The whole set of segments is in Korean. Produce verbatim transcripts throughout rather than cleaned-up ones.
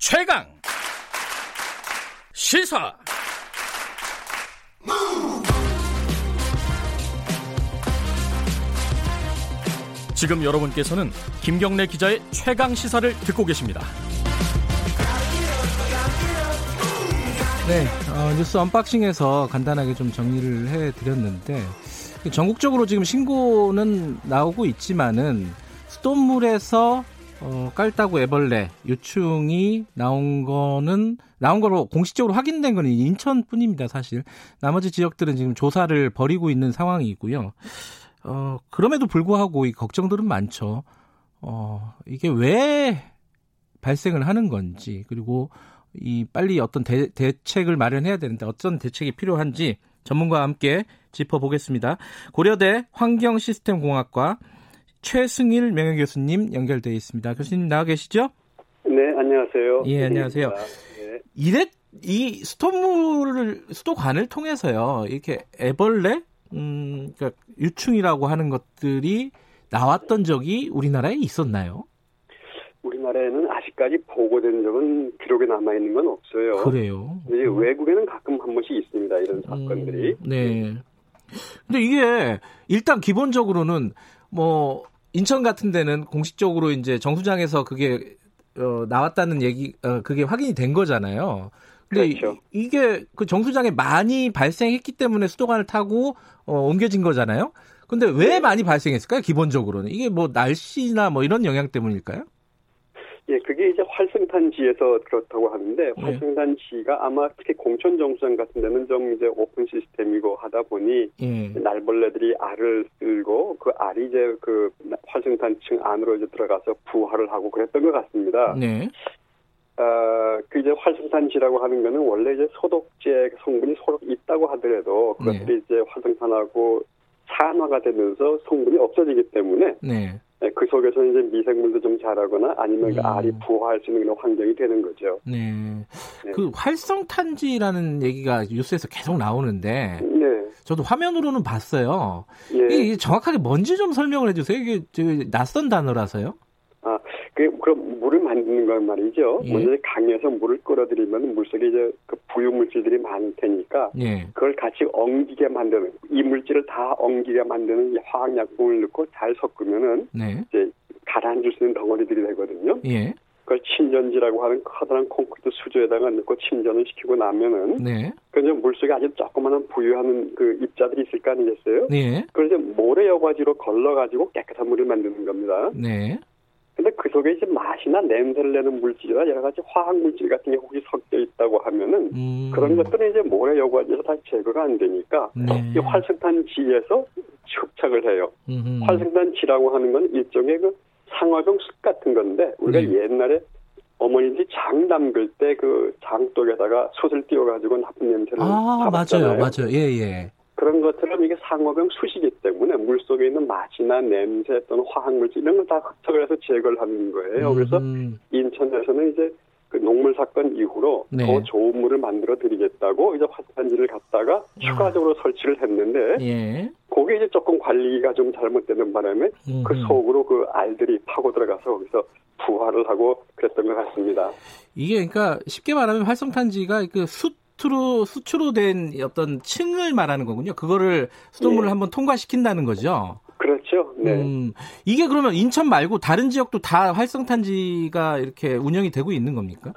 최강 시사. 지금 여러분께서는 김경래 기자의 최강 시사를 듣고 계십니다. 네, 어, 뉴스 언박싱에서 간단하게 좀 정리를 해드렸는데, 전국적으로 지금 신고는 나오고 있지만은 수돗물에서 어, 깔따구 애벌레 유충이 나온 거는 나온 거로 공식적으로 확인된 거는 인천뿐입니다. 사실 나머지 지역들은 지금 조사를 벌이고 있는 상황이고요. 어, 그럼에도 불구하고 이 걱정들은 많죠. 어, 이게 왜 발생을 하는 건지, 그리고 이 빨리 어떤 대, 대책을 마련해야 되는데 어떤 대책이 필요한지 전문가와 함께 짚어보겠습니다. 고려대 환경시스템공학과 최승일 명예교수님 연결되어 있습니다. 교수님 나와 계시죠? 네, 안녕하세요. 예, 안녕하세요. 네. 이래 이 수돗물을 수도관을 통해서요, 이렇게 애벌레, 음, 그러니까 유충이라고 하는 것들이 나왔던 적이 우리나라에 있었나요? 우리나라에는 아직까지 보고된 적은 기록에 남아 있는 건 없어요. 그래요. 이제 외국에는 가끔 한 번씩 있습니다, 이런 사건들이. 음, 네. 근데 이게 일단 기본적으로는 뭐 인천 같은 데는 공식적으로 이제 정수장에서 그게 어, 나왔다는 얘기, 어, 그게 확인이 된 거잖아요. 근데 그렇죠. 이, 이게 그 정수장에 많이 발생했기 때문에 수도관을 타고 어, 옮겨진 거잖아요. 근데 왜 많이 발생했을까요? 기본적으로는 이게 뭐 날씨나 뭐 이런 영향 때문일까요? 예, 그게 이제 활성탄지에서 그렇다고 하는데, 활성탄지가 아마 특히 공촌정수장 같은 데는 좀 이제 오픈 시스템이고 하다 보니, 예, 날벌레들이 알을 쓸고, 그 알이 이제 그 활성탄층 안으로 이제 들어가서 부화를 하고 그랬던 것 같습니다. 네. 어, 그 이제 활성탄지라고 하는 거는 원래 이제 소독제 성분이 서로 있다고 하더라도, 그것들이 네, 이제 활성탄하고 산화가 되면서 성분이 없어지기 때문에, 네, 그 속에서 이제 미생물도 좀 자라거나 아니면 그 알이 부화할 수 있는 그런 환경이 되는 거죠. 네. 네. 그 활성탄지라는 얘기가 뉴스에서 계속 나오는데, 네, 저도 화면으로는 봤어요. 네. 이게 정확하게 뭔지 좀 설명을 해주세요. 이게 낯선 단어라서요. 아, 그 그럼 물을 만드는 건 말이죠. 예. 먼저 강에서 물을 끌어들이면 물속에 이제 그 부유물질들이 많을 테니까, 예, 그걸 같이 엉기게 만드는, 이 물질을 다 엉기게 만드는 이 화학약품을 넣고 잘 섞으면은, 네, 이제 가라앉을 수 있는 덩어리들이 되거든요. 예. 그걸 침전지라고 하는 커다란 콘크리트 수조에다가 넣고 침전을 시키고 나면은, 네, 그래서 물속에 아주 조그마한 부유하는 그 입자들이 있을 거 아니겠어요? 네. 그래서 모래 여과지로 걸러가지고 깨끗한 물을 만드는 겁니다. 네. 근데 그 속에 이제 맛이나 냄새를 내는 물질이나 여러 가지 화학 물질 같은 게 혹시 섞여 있다고 하면은, 음, 그런 것들은 이제 모래 여과지에서 다시 제거가 안 되니까, 네, 이 활성탄지에서 흡착을 해요. 음흠. 활성탄지라고 하는 건 일종의 그 상화병 숯 같은 건데, 우리가 네, 옛날에 어머니들이 장 담글 때 그 장독에다가 숯을 띄워가지고 나쁜 냄새를 아, 잡았잖아요. 맞아요, 맞아요. 예, 예. 그런 것처럼 이게 상어병 숯이기 때문에 물속에 있는 맛이나 냄새 또는 화학물질 이런 걸 다 흡착을 해서 제거를 하는 거예요. 음. 그래서 인천에서는 이제 그 농물 사건 이후로, 네, 더 좋은 물을 만들어 드리겠다고 이제 화산지를 갖다가 아, 추가적으로 설치를 했는데, 예, 그게 이제 조금 관리가 좀 잘못되는 바람에 음, 그 속으로 그 알들이 파고 들어가서 거기서 부화를 하고 그랬던 것 같습니다. 이게 그러니까 쉽게 말하면 활성탄지가 그 숯 수로 수초로 된 어떤 층을 말하는 거군요. 그거를 수돗물을 네, 한번 통과시킨다는 거죠. 그렇죠. 네. 음, 이게 그러면 인천 말고 다른 지역도 다 활성탄지가 이렇게 운영이 되고 있는 겁니까?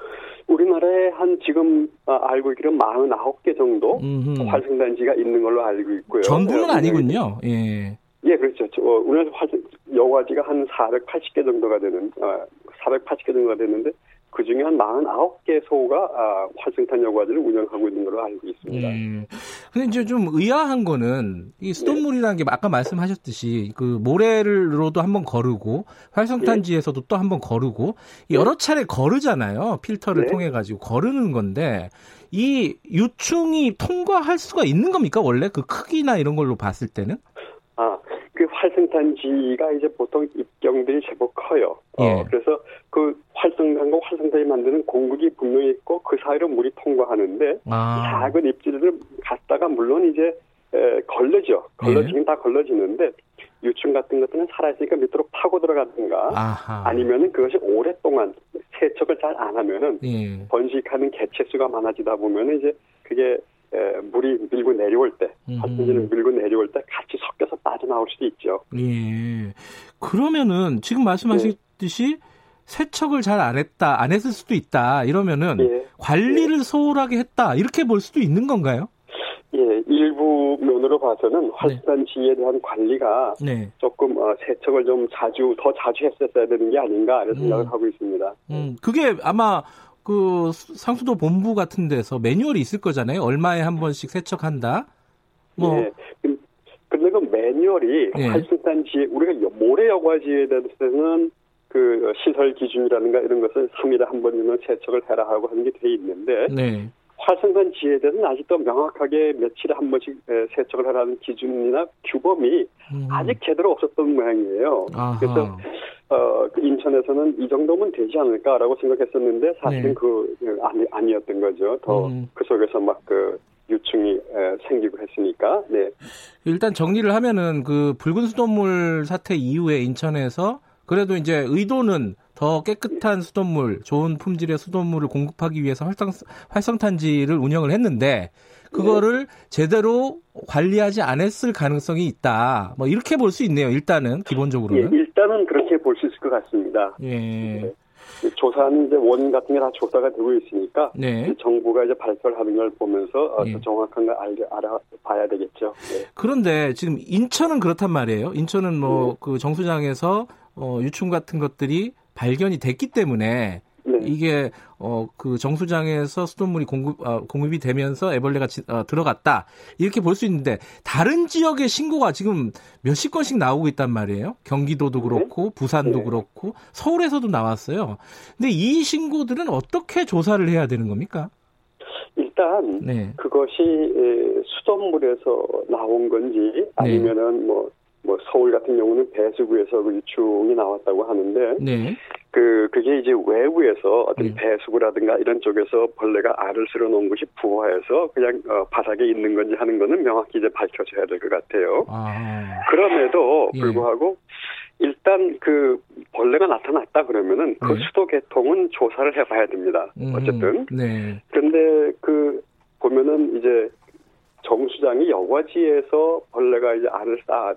우리나라에 한 지금 알고 있기로는 사십구 개 정도 음흠, 활성탄지가 있는 걸로 알고 있고요. 전부는 네, 아니군요. 예. 예, 그렇죠. 우리나라 여과지가 한 사백팔십 개 정도가 되는, 아, 사백팔십 개 정도가 되는데, 그 중에 한 사십구 개소가 아, 활성탄 여과지를 운영하고 있는 걸로 알고 있습니다. 음. 근데 이제 좀 의아한 거는 이 수돗물이라는 게 아까 말씀하셨듯이 그 모래로도 한번 거르고 활성탄지에서도 예, 또 한번 거르고 여러 차례 거르잖아요. 필터를 네, 통해 가지고 거르는 건데, 이 유충이 통과할 수가 있는 겁니까? 원래 그 크기나 이런 걸로 봤을 때는? 아, 그 활성탄지가 이제 보통 입경들이 제법 커요. 어, 예. 그래서 그 활성탄과 활성탄이 만드는 공극이 분명히 있고 그 사이로 물이 통과하는데, 아, 작은 입질을 갖다가 물론 이제 에, 걸러죠. 걸러지긴 예, 다 걸러지는데 유충 같은 것들은 살아있으니까 밑으로 파고 들어가든가 아니면은 그것이 오랫동안 세척을 잘 안 하면은 예. 번식하는 개체수가 많아지다 보면은 이제 그게 에, 물이 밀고 내려올 때, 화천지는 밀고 내려올 때 같이 섞여서 빠져나올 수도 있죠. 예. 그러면은 지금 말씀하셨듯이 예. 세척을 잘 안 했다, 안 했을 수도 있다. 이러면은 예. 관리를 예. 소홀하게 했다 이렇게 볼 수도 있는 건가요? 예, 일부 면으로 봐서는 화수단지에 대한 네. 관리가 네. 조금 세척을 좀 자주 더 자주 했었어야 되는 게 아닌가 이런 생각을 음. 하고 있습니다. 음, 그게 아마 그 상수도 본부 같은 데서 매뉴얼이 있을 거잖아요. 얼마에 한 번씩 세척한다. 뭐. 예. 근데 그 매뉴얼이 예. 활성단지 우리가 모래 여과지에 대해서는 그 시설 기준이라든가 이런 것을 삼 일에 한 번이면 세척을 해라 하고 하는 게 돼 있는데. 네. 활성단지에 대해서는 아직도 명확하게 며칠에 한 번씩 세척을 하라는 기준이나 규범이 음. 아직 제대로 없었던 모양이에요. 아하. 그래서 어, 인천에서는 이 정도면 되지 않을까라고 생각했었는데 사실은 네. 그 아니, 아니었던 거죠. 더 그 음. 속에서 막 그 유충이 생기고 했으니까. 네. 일단 정리를 하면은 그 붉은 수돗물 사태 이후에 인천에서 그래도 이제 의도는 더 깨끗한 수돗물, 좋은 품질의 수돗물을 공급하기 위해서 활성, 활성탄지를 운영을 했는데 그거를 네. 제대로 관리하지 않았을 가능성이 있다. 뭐 이렇게 볼 수 있네요. 일단은 기본적으로는. 예, 일단은 그렇게 볼 수 있을 것 같습니다. 예. 네. 조사는 이제 원 같은 게 다 조사가 되고 있으니까 네. 정부가 이제 발표를 하는 걸 보면서 예. 정확한 걸 알아봐야 되겠죠. 네. 그런데 지금 인천은 그렇단 말이에요. 인천은 뭐 그 네. 정수장에서 어, 유충 같은 것들이 발견이 됐기 때문에 네. 이게 어, 그 정수장에서 수돗물이 공급 어, 공급이 되면서 애벌레가 지, 어, 들어갔다 이렇게 볼 수 있는데 다른 지역의 신고가 지금 몇십 건씩 나오고 있단 말이에요. 경기도도 그렇고 네. 부산도 네. 그렇고 서울에서도 나왔어요. 근데 이 신고들은 어떻게 조사를 해야 되는 겁니까? 일단 네. 그것이 수돗물에서 나온 건지 아니면은 뭐. 뭐 서울 같은 경우는 배수구에서 그 유충이 나왔다고 하는데 네. 그 그게 이제 외부에서 어떤 네. 배수구라든가 이런 쪽에서 벌레가 알을 쓸어놓은 것이 부화해서 그냥 어, 바닥에 있는 건지 하는 거는 명확히 이제 밝혀져야 될 것 같아요. 아. 그럼에도 불구하고 예. 일단 그 벌레가 나타났다 그러면은 그 네. 수도 개통은 조사를 해봐야 됩니다. 음. 어쨌든. 네. 근데 그 보면은 이제 정수장이 여과지에서 벌레가 이제 알을 쌓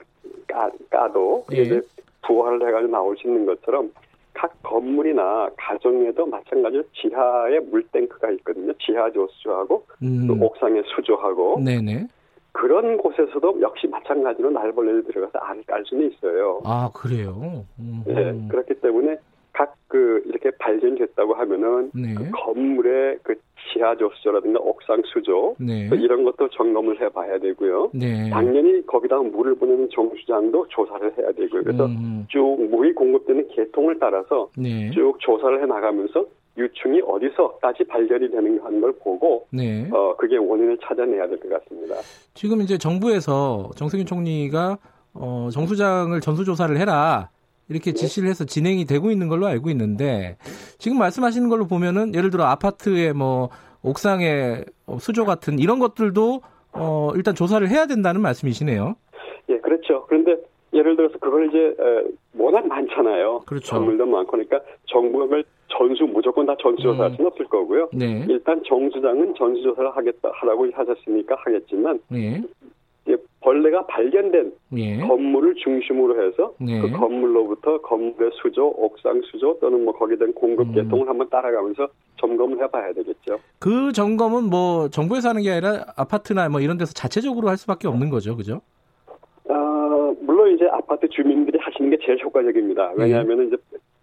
까, 까도 예. 이제 부화를 해가지고 나올 수 있는 것처럼 각 건물이나 가정에도 마찬가지로 지하에 물탱크가 있거든요. 지하 조수하고 음. 또 옥상에 수조하고 네네. 그런 곳에서도 역시 마찬가지로 날벌레들이 들어가서 알을 깔 수는 있어요. 아 그래요? 음. 네, 그렇기 때문에 각 그 이렇게 발견됐다고 하면은 네. 그 건물의 그 지하 조수조라든가 옥상 수조 네. 이런 것도 점검을 해봐야 되고요. 네. 당연히 거기다가 물을 보내는 정수장도 조사를 해야 되고요. 그래서 음. 쭉 물이 공급되는 계통을 따라서 네. 쭉 조사를 해 나가면서 유충이 어디서까지 발견이 되는 걸 보고 네. 어 그게 원인을 찾아내야 될 것 같습니다. 지금 이제 정부에서 정승윤 총리가 어, 정수장을 전수조사를 해라. 이렇게 지시를 해서 진행이 되고 있는 걸로 알고 있는데 지금 말씀하시는 걸로 보면은 예를 들어 아파트의 뭐 옥상의 수조 같은 이런 것들도 어 일단 조사를 해야 된다는 말씀이시네요. 예, 그렇죠. 그런데 예를 들어서 그걸 이제 워낙 많잖아요. 그렇죠. 건물도 많고 그러니까 정부가 그걸 전수 무조건 다 전수조사할 수는 음. 없을 거고요. 네. 일단 정수장은 전수조사를 하겠다 하라고 하셨으니까 하겠지만. 네. 벌레가 발견된 예. 건물을 중심으로 해서 예. 그 건물로부터 건물의 수조, 옥상 수조 또는 뭐 거기에 대한 공급 계통을 음. 한번 따라가면서 점검을 해봐야 되겠죠. 그 점검은 뭐 정부에서 하는 게 아니라 아파트나 뭐 이런 데서 자체적으로 할 수밖에 없는 거죠, 그죠? 어, 물론 이제 아파트 주민들이 하시는 게 제일 효과적입니다. 왜냐하면 예. 이제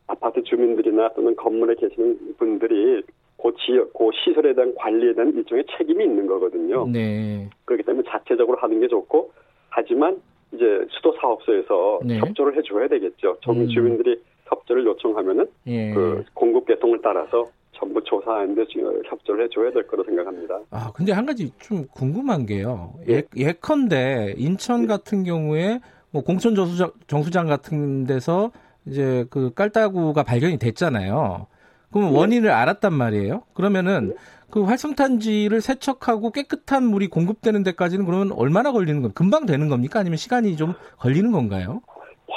아파트 주민들이나 또는 건물에 계시는 분들이 그 지역, 그 시설에 대한 관리에 대한 일종의 책임이 있는 거거든요. 네. 그렇기 때문에 자체적으로 하는 게 좋고, 하지만 이제 수도 사업소에서 네. 협조를 해줘야 되겠죠. 음. 주민들이 협조를 요청하면은 예. 그 공급 계통을 따라서 전부 조사하는데 협조를 해줘야 될 거로 생각합니다. 아, 근데 한 가지 좀 궁금한 게요. 예, 예컨대 인천 같은 경우에 뭐 공촌 정수장, 정수장 같은 데서 이제 그 깔따구가 발견이 됐잖아요. 그럼 원인을 네. 알았단 말이에요. 그러면은 네. 그 활성탄지를 세척하고 깨끗한 물이 공급되는 데까지는 그러면 얼마나 걸리는 건? 금방 되는 겁니까? 아니면 시간이 좀 걸리는 건가요?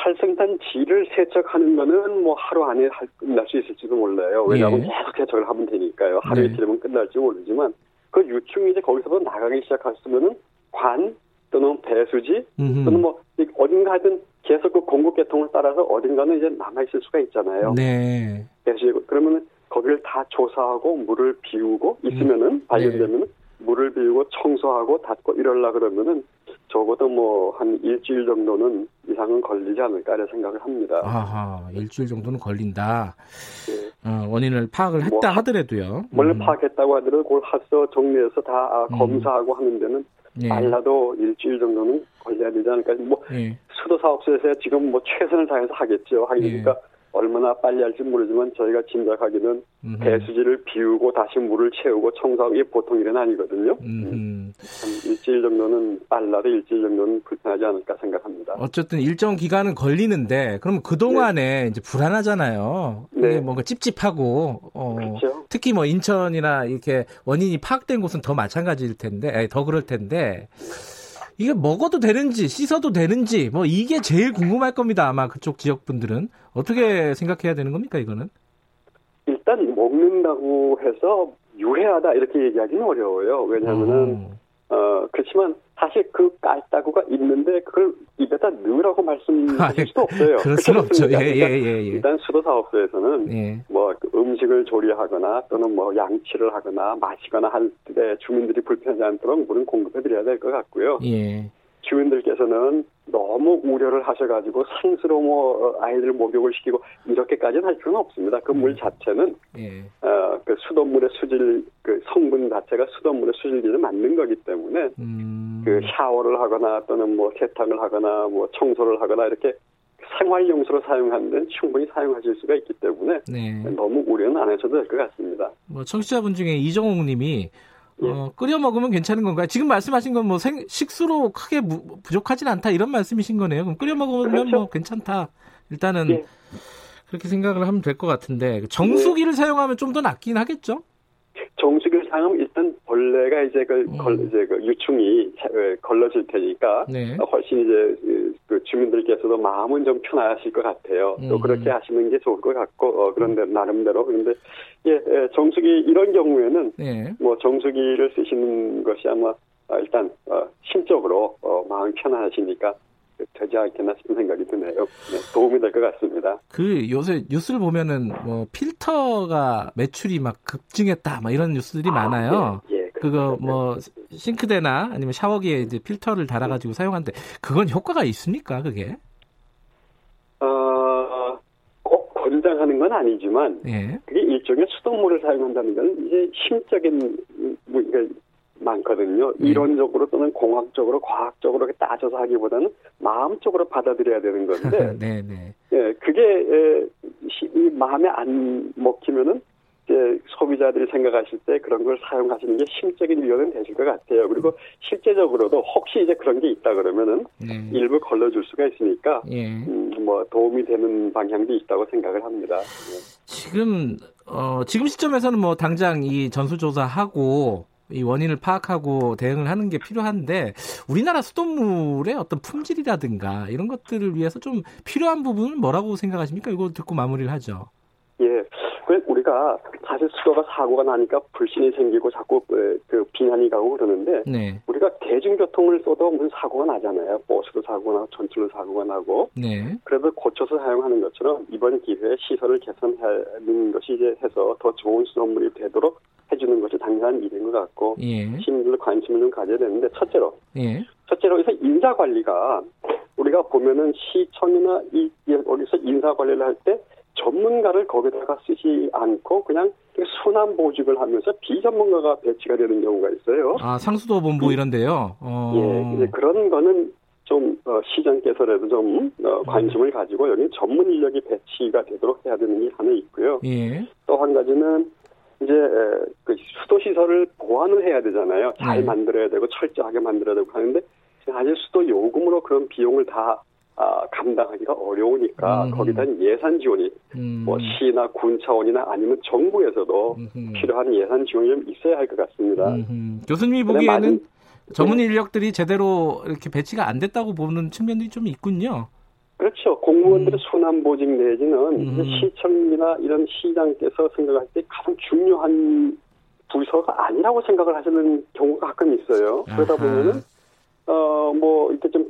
활성탄 질을 세척하는 거는 뭐 하루 안에 끝날 수 있을지도 몰라요. 왜냐하면 네. 계속 세척을 하면 되니까요. 하루에 네. 지르면 끝날지 모르지만 그 유충이 이제 거기서부터 나가기 시작하시면은 관 또는 배수지 음흠. 또는 뭐 어딘가든 계속 그 공급계통을 따라서 어딘가는 이제 남아있을 수가 있잖아요. 네. 그러면은 거기를 다 조사하고 물을 비우고 있으면은 발견되면은 네. 물을 비우고 청소하고 닦고 이럴라 그러면은 적어도 뭐 한 일주일 정도는 이상은 걸리지 않을까 이런 생각을 합니다. 아하, 일주일 정도는 걸린다. 네. 어, 원인을 파악을 했다 뭐, 하더라도요. 원래 음. 파악했다고 하더라도 그걸 하서 정리해서 다 음. 검사하고 하는 데는 예. 빨라도 일주일 정도는 걸려야 되지 않을까. 뭐 예. 수도사업소에서 지금 뭐 최선을 다해서 하겠죠. 하니까 예. 얼마나 빨리 할지 모르지만 저희가 짐작하기는 음흠. 배수지를 비우고 다시 물을 채우고 청소하고 이게 보통 일은 아니거든요. 음. 한 일주일 정도는 빨라도 일주일 정도는 불편하지 않을까 생각합니다. 어쨌든 일정 기간은 걸리는데 그럼 그동안에 네. 이제 불안하잖아요. 네. 뭔가 찝찝하고 어, 그렇죠. 특히 뭐 인천이나 이렇게 원인이 파악된 곳은 더 마찬가지일 텐데 아니, 더 그럴 텐데 이게 먹어도 되는지 씻어도 되는지 뭐 이게 제일 궁금할 겁니다. 아마 그쪽 지역분들은 어떻게 생각해야 되는 겁니까 이거는? 일단 먹는다고 해서 유해하다 이렇게 얘기하기는 어려워요. 왜냐하면은 오. 어 그렇지만 사실 그 깔따구가 있는데 그걸 입에다 넣으라고 말씀드릴 수도 없어요. 그럴 수는 없죠. 예예예. 예, 예, 예. 일단 수도사업소에서는 예. 뭐 음식을 조리하거나 또는 뭐 양치를 하거나 마시거나 할 때 주민들이 불편하지 않도록 물은 공급해드려야 될 것 같고요. 예. 주민들께서는 너무 우려를 하셔가지고 상수로 뭐 아이들 목욕을 시키고 이렇게까지는 할 필요는 없습니다. 그 물 자체는 예. 어, 그 수돗물의 수질 그 성분 자체가 수돗물의 수질기를 만든 거기 때문에 음. 그 샤워를 하거나 또는 뭐 세탁을 하거나 뭐 청소를 하거나 이렇게 생활용수로 사용하는 데는 충분히 사용하실 수가 있기 때문에 네. 너무 우려는 안 하셔도 될 것 같습니다. 뭐 청취자분 중에 이정옥님이 예. 어, 끓여 먹으면 괜찮은 건가요? 지금 말씀하신 건 뭐 식수로 크게 무, 부족하진 않다 이런 말씀이신 거네요. 그럼 끓여 먹으면 그렇죠. 뭐 괜찮다. 일단은 예. 그렇게 생각을 하면 될 것 같은데 정수기를 예. 사용하면 좀 더 낫긴 하겠죠? 정수기를 사용하면 일단 벌레가 이제 그, 음. 걸, 이제 그 유충이 걸러질 테니까 네. 훨씬 이제 그 주민들께서도 마음은 좀 편하실 것 같아요. 음. 또 그렇게 하시는 게 좋을 것 같고 어, 그런데 나름대로 그런데 예, 예 정수기 이런 경우에는 네. 뭐 정수기를 쓰시는 것이 아마 일단 어, 심적으로 어, 마음 편하시니까. 되지 않겠나 싶은 생각이 드네요. 도움이 될 것 같습니다. 그 요새 뉴스를 보면은 뭐 필터가 매출이 막 급증했다, 막 이런 뉴스들이 아, 많아요. 예, 예, 그거 네. 뭐 싱크대나 아니면 샤워기에 이제 필터를 달아가지고 네. 사용하는데 그건 효과가 있습니까? 그게? 어, 꼭 권장하는 건 아니지만 예. 그게 일종의 수돗물을 사용한다는 건 이제 심적인 뭐 그러니까 많거든요. 네. 이론적으로 또는 공학적으로 과학적으로 따져서 하기보다는 마음적으로 받아들여야 되는 건데 네, 네. 예, 그게 예, 마음에 안 먹히면은 예, 소비자들이 생각하실 때 그런 걸 사용하시는 게 심적인 위로는 되실 것 같아요. 그리고 실제적으로도 혹시 이제 그런 게 있다 그러면은 네. 일부 걸러줄 수가 있으니까 예. 음, 뭐 도움이 되는 방향도 있다고 생각을 합니다. 예. 지금 어, 지금 시점에서는 뭐 당장 이 전수조사하고 이 원인을 파악하고 대응을 하는 게 필요한데 우리나라 수돗물의 어떤 품질이라든가 이런 것들을 위해서 좀 필요한 부분은 뭐라고 생각하십니까? 이거 듣고 마무리를 하죠. 예, 우리가 사실 수도가 사고가 나니까 불신이 생기고 자꾸 그 비난이 가고 그러는데 네. 우리가 대중교통을 써도 무슨 사고가 나잖아요. 버스도 사고가 나고 전철도 사고가 나고 네. 그래서 고쳐서 사용하는 것처럼 이번 기회에 시설을 개선하는 것이 이제 해서 더 좋은 수돗물이 되도록 해주는 것이 당연한 일인 것 같고 예. 시민들 관심을 좀 가져야 되는데 첫째로 예. 첫째로 여기서 인사관리가 우리가 보면은 시청이나 이 여기서 인사관리를 할 때 전문가를 거기다가 쓰지 않고 그냥 순환 보직을 하면서 비전문가가 배치가 되는 경우가 있어요. 아 상수도 본부 이런데요. 어... 예, 이제 그런 거는 좀 시장께서라도 좀 관심을 가지고 여기 전문 인력이 배치가 되도록 해야 되는 게 하나 있고요. 예. 또 한 가지는 이제 그 수도 시설을 보완을 해야 되잖아요. 잘 네. 만들어야 되고 철저하게 만들어야 되고 하는데 사실 수도 요금으로 그런 비용을 다 아, 감당하기가 어려우니까 음. 거기다 예산 지원이 음. 뭐 시나 군 차원이나 아니면 정부에서도 음. 필요한 예산 지원이 좀 있어야 할 것 같습니다. 음. 교수님이 보기에는 많은, 전문 인력들이 네. 제대로 이렇게 배치가 안 됐다고 보는 측면들이 좀 있군요. 그렇죠. 공무원들의 음. 순환보직 내지는 음. 시청이나 이런 시장께서 생각할 때 가장 중요한 부서가 아니라고 생각을 하시는 경우가 가끔 있어요. 아하. 그러다 보면은 어, 뭐 이렇게 좀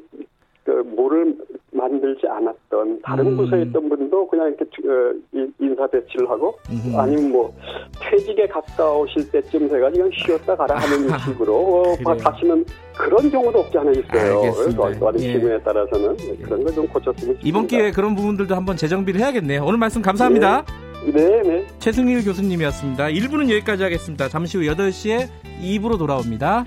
그 뭐를 만들지 않았던 다른 음. 부서에 있던 분도 그냥 이렇게 인사 배치를 하고 음. 아니면 뭐 퇴직에 가까우실 때쯤 돼가지고 그냥 쉬었다 가라 하는 아, 식으로 아, 가시는 그런 경우도 없지 않아 있어요. 그래서 어떤 경우에 따라서는 그런 걸 좀 고쳤으면 좋겠습니다. 이번 기회에 그런 부분들도 한번 재정비를 해야겠네요. 오늘 말씀 감사합니다. 네, 네. 네. 최승일 교수님이었습니다. 일 부는 여기까지 하겠습니다. 잠시 후 여덟 시에 이 부로 돌아옵니다.